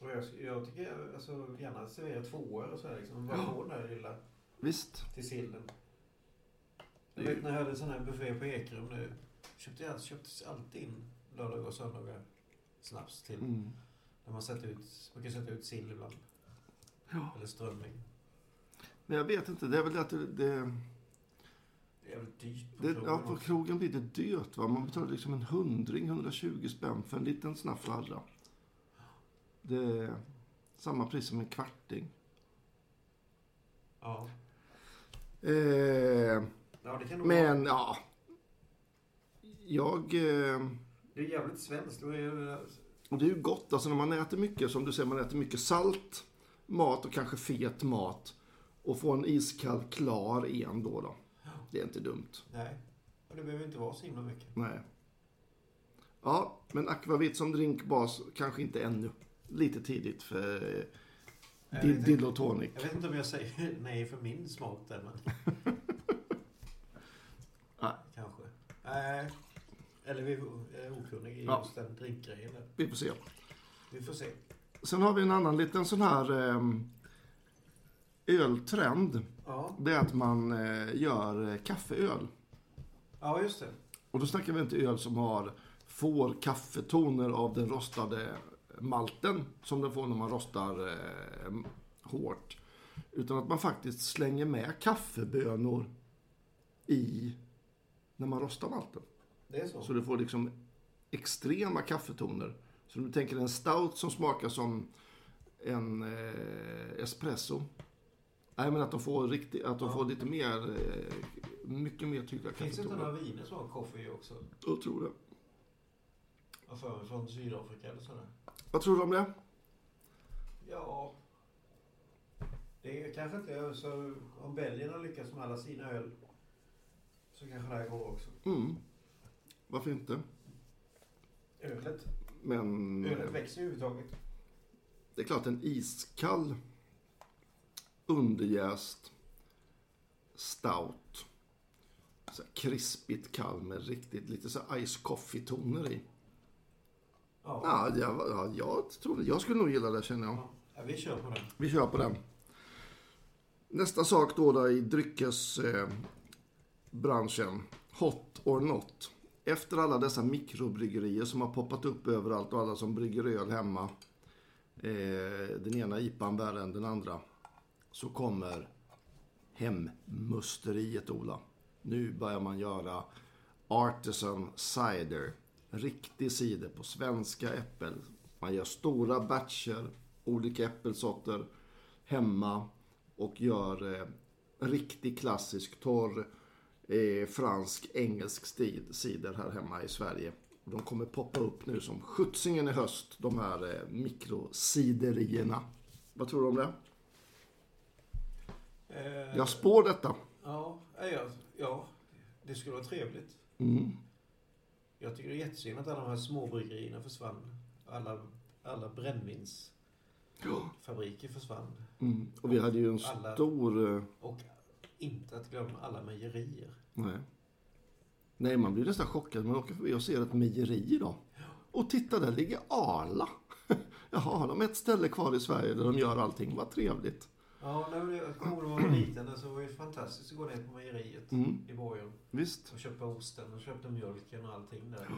Och jag, jag tycker alltså, gärna servera tvåor och sådär. Liksom, bara på den där lilla. Visst. Till sillen. Jag vet när jag hade en sån här buffé på Ekrum nu. Köpte jag, köptes alltid in lördag och söndagar snaps till. Mm. När man sätter ut, man kan sätta ut sill ibland. Ja. Eller strömming. Men jag vet inte, det är väl att det... det det är väl dyrt på det, krogen. Ja, på krogen blir det dyrt va. Man betalar liksom en hundring, hundratjugo spänn för en liten snabb fladda. Det är samma pris som en kvarting. Ja. Eh, ja det kan nog men, vara. Ja. Jag... Eh, det är jävligt svenskt. Det är... Och det är ju gott, alltså när man äter mycket, som du säger, man äter mycket salt, mat och kanske fet mat. Och få en iskall klar igen då då. Det är inte dumt. Nej, och det behöver inte vara så himla mycket. Nej. Ja, men akvavit som drinkbas kanske inte ännu. Lite tidigt för dillotonic. Jag vet inte om jag säger nej för min smak där. Men... nej. Kanske. Nej. Eller vi är okunniga i ja. Just den drinkgrejen. Vi får se. Vi får se. Sen har vi en annan liten sån här... Eh, öltrend, ja. Det är att man gör kaffeöl. Ja, just det. Och då snackar vi inte öl som har får kaffetoner av den rostade malten som den får när man rostar eh, hårt. Utan att man faktiskt slänger med kaffebönor i när man rostar malten. Det är så. Så du får liksom extrema kaffetoner. Så om du tänker en stout som smakar som en eh, espresso. Nej, men att de får riktigt, att de ja. Får lite mer, mycket mer tydliga kaffetoner. Finns det inte några viner som har kaffe också? Jag tror det. Varför? Från Sydafrika eller sådär? Vad tror du om det? Ja, det är kanske inte så. Om belgierna lyckas med alla sina öl så kanske det här går också. Mm, varför inte? Ölet. Men... Ölet växer ju överhuvudtaget. Det är klart en iskall... underjäst, stout, så krispigt kall med riktigt lite så ice coffee-toner i. Ja. Ja, jag, ja, jag tror jag skulle nog gilla det, känner jag. Ja, vi kör på den. Vi kör på den. Nästa sak då, då i dryckesbranschen, eh, hot or not. Efter alla dessa mikrobryggerier som har poppat upp överallt och alla som brygger öl hemma, eh, den ena I P A:n värre än den andra. Så kommer hemmösteriet, Ola. Nu börjar man göra artisan cider. Riktig cider på svenska äppel. Man gör stora batcher, olika äppelsorter hemma. Och gör eh, riktig klassisk, torr, eh, fransk, engelsk stil, cider här hemma i Sverige. Och de kommer poppa upp nu som skjutsingen i höst, de här eh, mikrociderierna. Vad tror du om det? Jag spår detta. Ja, ja, ja. det skulle vara trevligt. Mm. Jag tycker det är jättesynd att alla de här småbryggerierna försvann. Alla, alla brännvinsfabriker försvann. Mm. Och vi hade ju en alla, stor... Och inte att glömma alla mejerier. Nej. Nej, man blir nästan chockad. Man åker förbi och ser ett mejeri idag. Och titta, där ligger Arla. Jaha, de är ett ställe kvar i Sverige där de gör allting. Vad trevligt. Ja, när jag kommer ihåg var liten så var det fantastiskt att gå ner på mejeriet mm. i Borgen. Visst. Och köpa osten och köpa mjölken och allting där. Ja.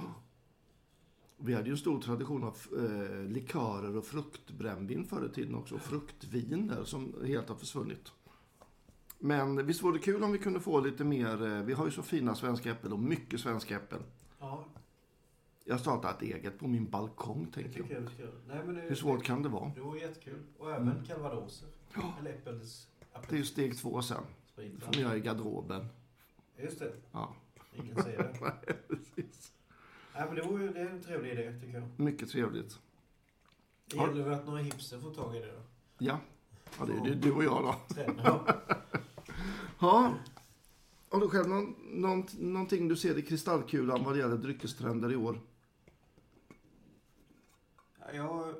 Vi hade ju en stor tradition av eh, likörer och fruktbrännvin förr i tiden också. Och fruktvin där som helt har försvunnit. Men visst var det kul om vi kunde få lite mer... Vi har ju så fina svenska äpplen och mycket svenska äpplen. Ja. Jag startade ett eget på min balkong, tänker jag. jag. Nej, men det, hur svårt det, kan det vara? Det var jättekul. Och även mm. calvadoser. Ja. Eller äppels, äppels. Det är ju steg två sen. Sprita. Från jag i garderoben. Just det. Ja. Ingen säger det. Nej, precis. Nej, men det var ju det är en trevlig idé, tycker jag. Mycket trevligt. Det gäller väl att några hipster får tag i det då? Ja. Ja, det är ju du och jag då. Tränar. Ja. Har du själv någon, någon, någonting du ser i kristallkulan vad det gäller dryckestrender i år? Jag,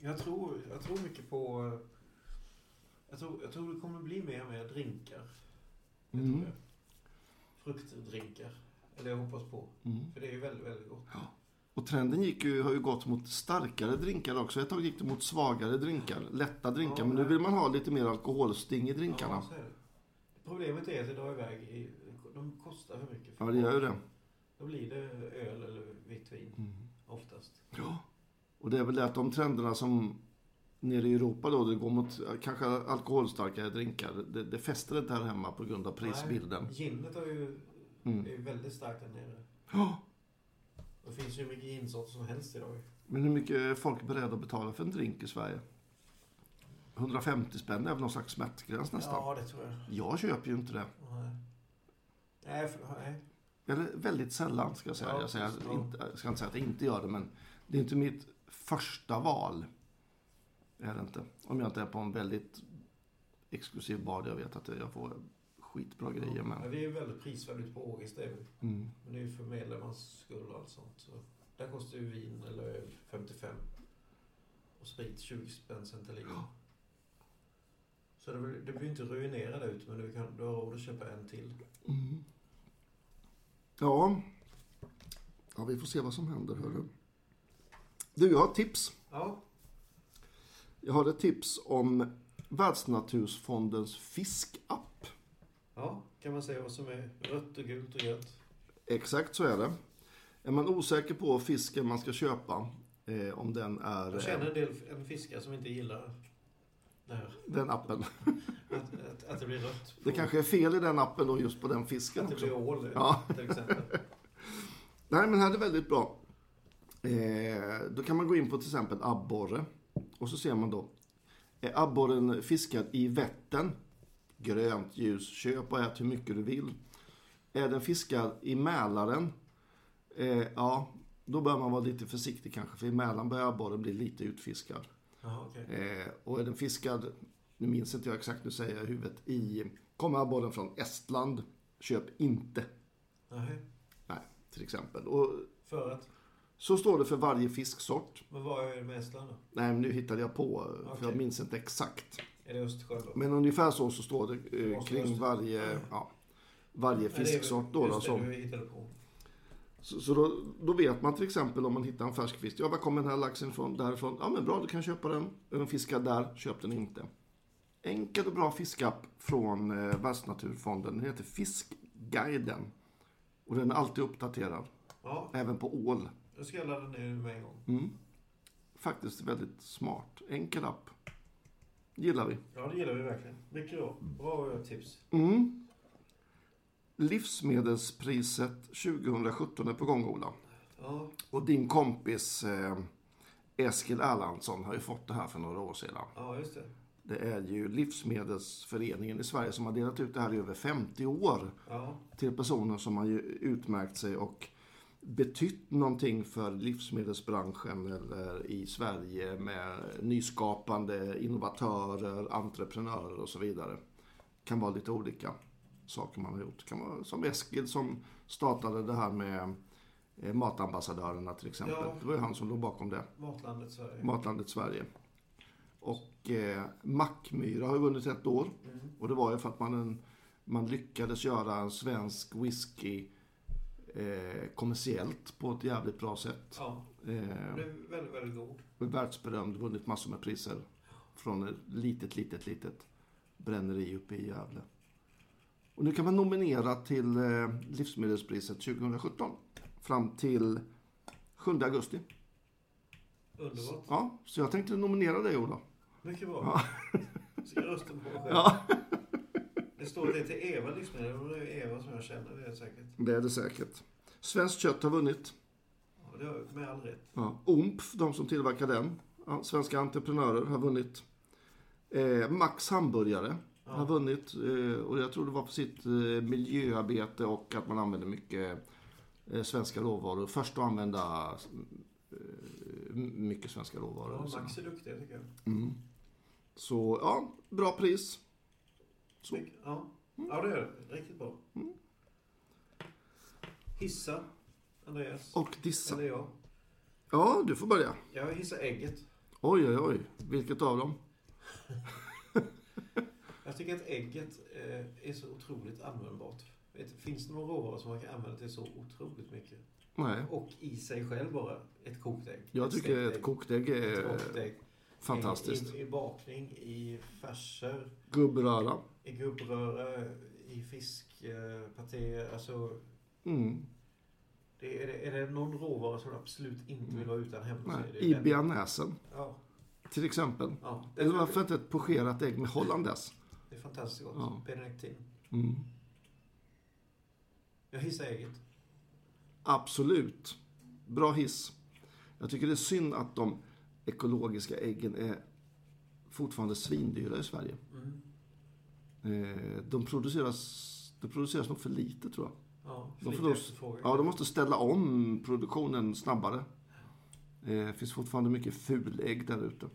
jag, tror, jag tror mycket på... Jag tror, jag tror det kommer bli mer med drinkar. Mm. Tror jag. Fruktdrinkar. Eller jag hoppas på. Mm. För det är ju väldigt, väldigt gott. Ja. Och trenden gick ju, har ju gått mot starkare drinkar också. Ett tag gick det mot svagare drinkar. Lätta drinkar. Ja, men nu vill man ha lite mer alkoholsting i drinkarna. Ja, så är det. Problemet är att det drar iväg. I, de kostar för mycket. För ja, det gör ju det. Då blir det öl eller vitt vin. Mm. Oftast. Ja. Och det är väl det att de trenderna som nere i Europa då, det går mot kanske alkoholstarkare drinkar. Det, det fäster inte här hemma på grund av prisbilden. Nej, ginet är ju mm. är väldigt starkt där nere. Ja. Det finns ju mycket insålt som helst idag. Men hur mycket är folk beredda att betala för en drink i Sverige? hundrafemtio spänn är väl någon slags smärtgräns nästan. Ja, det tror jag. Jag köper ju inte det. Nej. Nej, för, nej. Eller väldigt sällan ska jag säga. Ja, jag, säger, jag, inte, jag ska inte säga att jag inte gör det, men det är inte mitt första val. Är det inte. Om jag inte är på en väldigt exklusiv bar där jag vet att jag får skitbra grejer. Ja, men... Det är väldigt prisvärdigt på Ågest. Det är väl. Mm. Men det är ju för medlemmans skull och allt sånt. Så där kostar ju vin eller öl femtiofem. Och sprit tjugo spänn centiliter. Ja. Så det blir, det blir inte ruinerad ut, men du, kan, du har råd att köpa en till. Mm. Ja. Ja, vi får se vad som händer. Hörru. Du, jag har tips. Ja. Jag har ett tips om Världsnaturfondens fiskapp. Ja, kan man säga vad som är rött och gult och grönt. Exakt så är det. Är man osäker på fisken man ska köpa, eh, om den är... Jag känner en del en fiskare som inte gillar det här. Den appen. Att, att, att det blir rött. På... Det kanske är fel i den appen och just på den fisken också. Att det blir ål, ja. Till exempel. Nej, men här är det väldigt bra. Eh, då kan man gå in på till exempel abborre. Och så ser man då, är abborren fiskad i Vättern? Grönt ljus, köp och ät hur mycket du vill. Är den fiskad i Mälaren? Eh, ja, då bör man vara lite försiktig kanske. För i Mälaren börjar abborren bli lite utfiskad. Aha, okay. eh, och är den fiskad, nu minns inte jag exakt, nu säger jag huvudet, i, kommer abborren från Estland? Köp inte. Aha. Nej, till exempel. Och, för att? Så står det för varje fisksort. Men vad är det med Estland då? Nej, men nu hittade jag på, okay. För jag minns inte exakt. Är det Östersjön då? Men ungefär så, så står det uh, kring Öster. varje, ja, varje fisksort. Nej, det är, då, just då, det, som, du hittade på. Så, så då, då vet man till exempel om man hittar en färsk fisk. Ja, var kommer den här laxen från, därifrån? Ja, men bra, du kan köpa den. Är den fiskad där, köp den inte. Enkelt och bra fiskapp från eh, Världsnaturfonden. Den heter Fiskguiden. Och den är alltid uppdaterad. Ja. Även på ål. Jag ska ladda ner med en gång. Mm. Faktiskt väldigt smart. Enkel app. Gillar vi. Ja, det gillar vi verkligen. Mycket bra. Bra tips. Mm. Livsmedelspriset tjugosjutton är på gång, Ola. Ja. Och din kompis eh, Eskil Erlandsson har ju fått det här för några år sedan. Ja, just det. Det är ju Livsmedelsföreningen i Sverige som har delat ut det här i över femtio år. Ja. Till personer som har ju utmärkt sig och betytt någonting för livsmedelsbranschen eller i Sverige med nyskapande innovatörer, entreprenörer och så vidare. Kan vara lite olika. saker man har gjort. Kan man, som Eskil som startade det här med matambassadörerna till exempel. Ja. Det var ju han som låg bakom det. Matlandet Sverige. Matlandet Sverige. Och eh, Mackmyra har ju vunnit ett år. Mm. Och det var ju för att man, en, man lyckades göra en svensk whisky eh, kommersiellt på ett jävligt bra sätt. Ja, det är väldigt, väldigt god. Världsberömd, vunnit massor med priser. Från ett litet, litet, litet bränneri uppe i Gävle. Och nu kan man nominera till eh, livsmedelspriset tjugo sjutton. Fram till sjunde augusti. Underbart. Ja, så jag tänkte nominera dig, Oda. Mycket bra. Ja. Så jag röstar på mig själv. Ja. Det står det till Eva livsmedel, men det är Eva som jag känner, det är säkert. Det är det säkert. Svenskt kött har vunnit. Ja, det har med all rätt. Ja. O M P F, de som tillverkar den. Ja, svenska entreprenörer har vunnit. Eh, Max hamburgare ja. har vunnit. Eh, och jag tror det var för sitt eh, miljöarbete och att man använder mycket... svenska råvaror. Först att använda mycket svenska råvaror. Ja, Max är duktig, tycker jag. Mm. Så, ja, bra pris. Så. Ja. ja, det är det. Riktigt bra. Mm. Hissa, Andreas. Och dissa. Eller jag. Ja, du får börja. Jag hissar ägget. Oj, oj, oj. Vilket av dem? Jag tycker att ägget är så otroligt användbart. Vet, finns det några råvaror som man kan använda till så otroligt mycket? Nej. Och i sig själv bara ett kokt ägg. Jag ett tycker ett kokt ägg är fantastiskt. I, i bakning, i färser. Gubbröra. I gubbröra, i fiskpaté. Alltså, mm. det, är, det, är det någon råvara som absolut inte vill vara utan hemma? Nej, i bearnaisen. Ja. Till exempel. Ja, det Eller varför inte ett pocherat ägg med hollandaise? Det är fantastiskt gott. Ja. Benediktin. Mm. Jag hissar ägget. Absolut. Bra hiss. Jag tycker det är synd att de ekologiska äggen är fortfarande svindyra i Sverige. Mm. De produceras, det produceras nog för lite, tror jag. Ja, för de, lite efterfrågan. Ja, de måste ställa om produktionen snabbare. Det finns fortfarande mycket ful ägg där ute.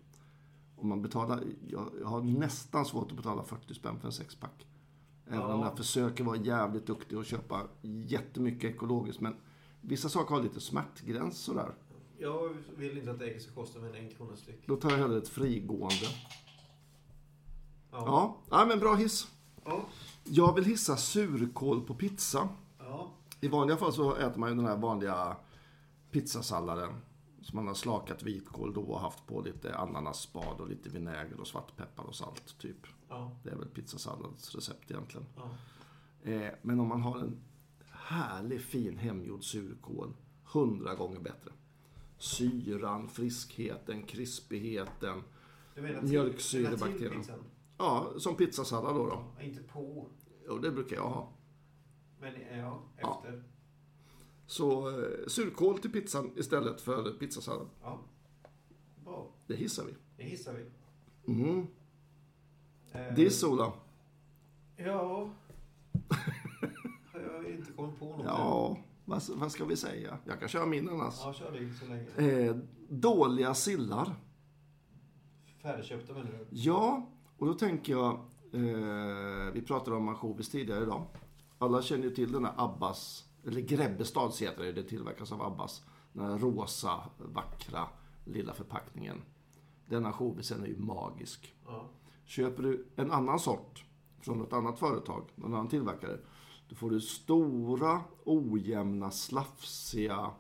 Om man betalar, jag har nästan svårt att betala fyrtio spänn för en sexpack. Även ja. om jag försöker vara jävligt duktig och köpa jättemycket ekologiskt. Men vissa saker har lite smärtgräns sådär. Jag vill inte att ägget ska kosta med en, en krona styck. Då tar jag hellre ett frigående. Ja, ja. ja men bra hiss. Ja. Jag vill hissa surkål på pizza. Ja. I vanliga fall så äter man ju den här vanliga pizzasalladen. Som man har slakat vitkål då och haft på lite ananasspad och lite vinäger och svartpeppar och salt typ. Ja. Det är väl pizzasallads recept egentligen. Ja. Eh, men om man har en härlig fin hemgjord surkål, hundra gånger bättre. Syran, friskheten, krispigheten, mjölksyrebakterien. Ja, som pizzasallad då då. Ja, inte på. Jo, det brukar jag ha. Men ja, efter... Ja. Så eh, surkål till pizzan istället för pizzasallad. Ja. Bra. Det hissar vi. Det hissar vi. Mm. Eh, det är sola. Ja. Jag har inte kommit på något. Ja, vad, vad ska vi säga? Jag kan köra min annars. Ja, kör det så länge. Eh, dåliga sillar. Färdigköpta menar du? Ja, och då tänker jag... Eh, vi pratade om ansjovis tidigare idag. Alla känner ju till den här Abbas... Eller Grebbestads heter det, det tillverkas av Abbas. Den här rosa, vackra, lilla förpackningen. Denna ansjovisen är ju magisk. Ja. Köper du en annan sort från ett annat företag, någon annan tillverkare, då får du stora, ojämna, slafsiga,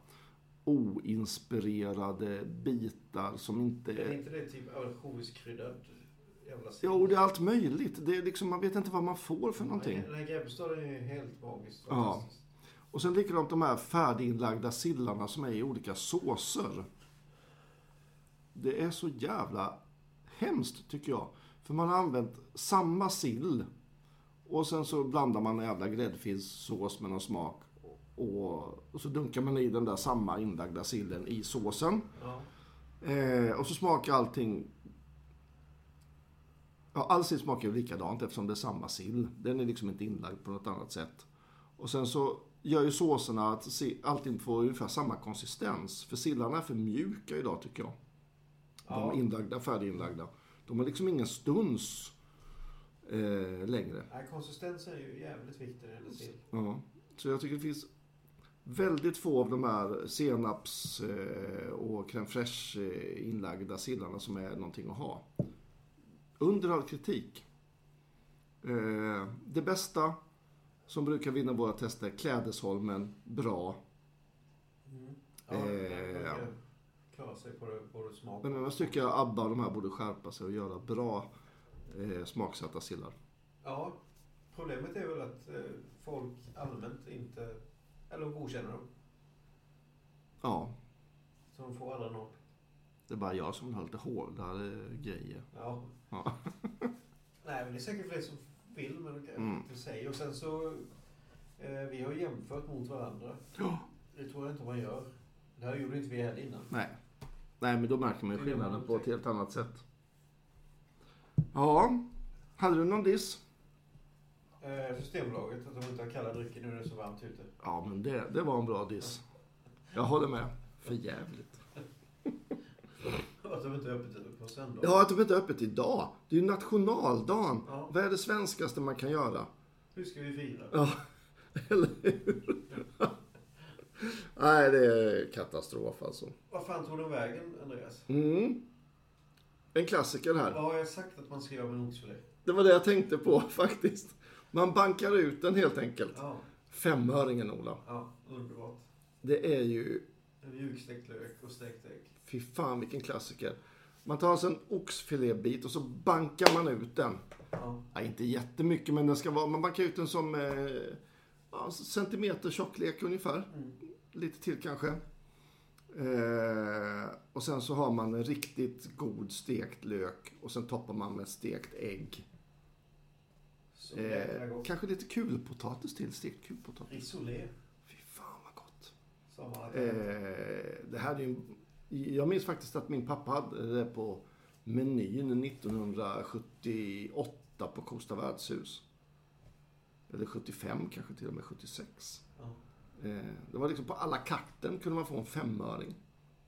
oinspirerade bitar som inte... Är inte det typ ansjoviskryddad? Ja, och det är allt möjligt. Det är liksom, man vet inte vad man får för någonting. Den här Grebbestaden är ju helt magisk. Ja. Och sen likadant de här färdiginlagda sillarna som är i olika såser. Det är så jävla hemskt tycker jag. För man har använt samma sill. Och sen så blandar man en jävla gräddfilssås med någon smak. Och, och så dunkar man i den där samma inlagda sillen i såsen. Ja. Eh, och så smakar allting... Ja, all sill smakar ju likadant eftersom det är samma sill. Den är liksom inte inlagd på något annat sätt. Och sen så... gör ju såserna att allting får ungefär samma konsistens. För sillarna är för mjuka idag tycker jag. De ja. inlagda, färdiginlagda. De har liksom ingen stuns. eh, längre. Ja, konsistensen är ju jävligt viktig. Ja, så jag tycker det finns väldigt få av de här senaps eh, och crème fraîche eh, inlagda sillarna som är någonting att ha. Under all kritik. Eh, det bästa som brukar vinna våra tester, Klädesholmen, bra. Mm. Ja, eh, klara sig på det, på det smak. Men jag tycker att Abba och de här borde skärpa sig och göra bra eh, smaksatta sillar. Ja, problemet är väl att eh, folk allmänt inte, eller godkänner dem. Ja. Så de får alla något. Det är bara jag som har lite hårdare grejer. Ja. Ja. Nej, men det är säkert fler som vill, men det mm. säger. Och sen så, eh, vi har jämfört mot varandra. Ja. Det tror jag inte man gör. Det här gjorde inte vi heller innan. Nej, Nej men då märker man ju skillnaden på ett helt annat sätt. Ja, hade du någon diss? Eh, systembolaget, att de inte har kalla drycker nu när det är så varmt ute. Ja, men det, det var en bra diss. Jag håller med. För jävligt. Att de inte är öppet på söndag. Ja, att de inte är öppet idag. Det är ju nationaldagen. Ja. Vad är det svenskaste man kan göra? Hur ska vi fira? Ja, eller hur? Nej, det är katastrof alltså. Vad fan tog de vägen, Andreas? Mm. En klassiker här. Vad har jag sagt att man ska göra med en oxfilé? Det var det jag tänkte på faktiskt. Man bankar ut den helt enkelt. Ja. Femöringen, Ola. Ja, underbart. Det är ju... en mjukstekt lök och stekt ägg. Fy fan, vilken klassiker. Man tar alltså en oxfilébit och så bankar man ut den. Ja. Ja, inte jättemycket, men den ska vara... man bankar ut den som... Eh... ja, centimeter tjocklek ungefär. Mm. Lite till kanske. Eh, och sen så har man en riktigt god stekt lök. Och sen toppar man med stekt ägg. Eh, kanske lite kulpotatis till. Stekt kulpotatis. Risolé. Fy fan vad gott. Eh, det här är ju... jag minns faktiskt att min pappa hade det på menyn nittonhundrasjuttioåtta på Kosta värdshus. Eller sjuttiofem kanske, till och med sjuttiosex. Ja. Eh, det var liksom på alla karten kunde man få en femöring.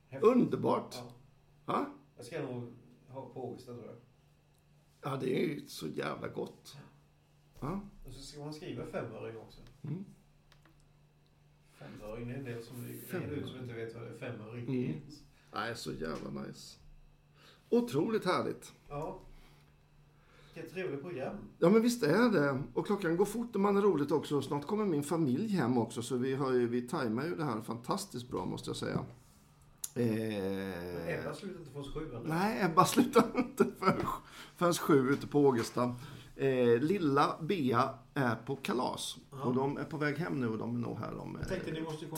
Häftigt. Underbart! Ja. Ha? Jag ska nog ha på Augusta, tror jag. Ja, det är ju så jävla gott. Ja. Ha? Och så ska man skriva femöring också. Mm. Femöring, det är en del som, du som inte vet vad det är femöring mm. är. Nej, så jävla nice. Otroligt härligt. Ja. Vilket trevligt program. Ja, men visst är det. Och klockan går fort och man är roligt också. Snart kommer min familj hem också. Så vi, har ju, vi tajmar ju det här fantastiskt bra, måste jag säga. Eh... Men Ebba slutar inte förrän sju. Eller? Nej, Ebba slutar inte förrän, förrän sju ute på Ågesta. Eh, lilla Bea är på kalas. Aha. Och de är på väg hem nu och de är nog här om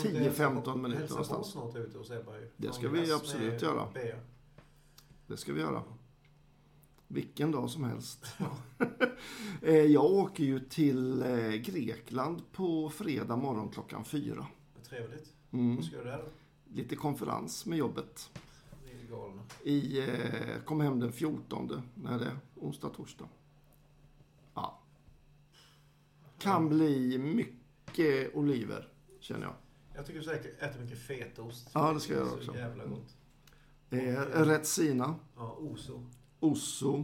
tio femton minuter någonstans. Snart ute hos Ebba. Det ska vi absolut göra. Bea. Det ska vi göra. Vilken dag som helst. Jag åker ju till Grekland på fredag morgon klockan fyra. Vad trevligt. Mm. Vad ska du där? Lite konferens med jobbet. Det är galna. I, eh, kom hem den fjortonde. När det är onsdag, torsdag. Ja. Kan bli mycket oliver, känner jag. Jag tycker säkert äter mycket fetaost. Ja, det ska jag göra också. Så jävla gott. Eh, Retsina. Ja, oso. Osso.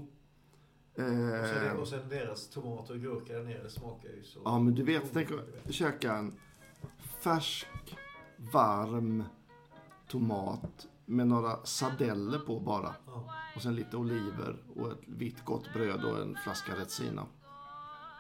Eh, och, sen, och sen deras tomater och gurka där nere smakar ju så... ja, men du vet, tänk att köka en färsk, varm tomat med några sardeller på bara. Ja. Och sen lite oliver och ett vitt gott bröd och en flaska Retsina.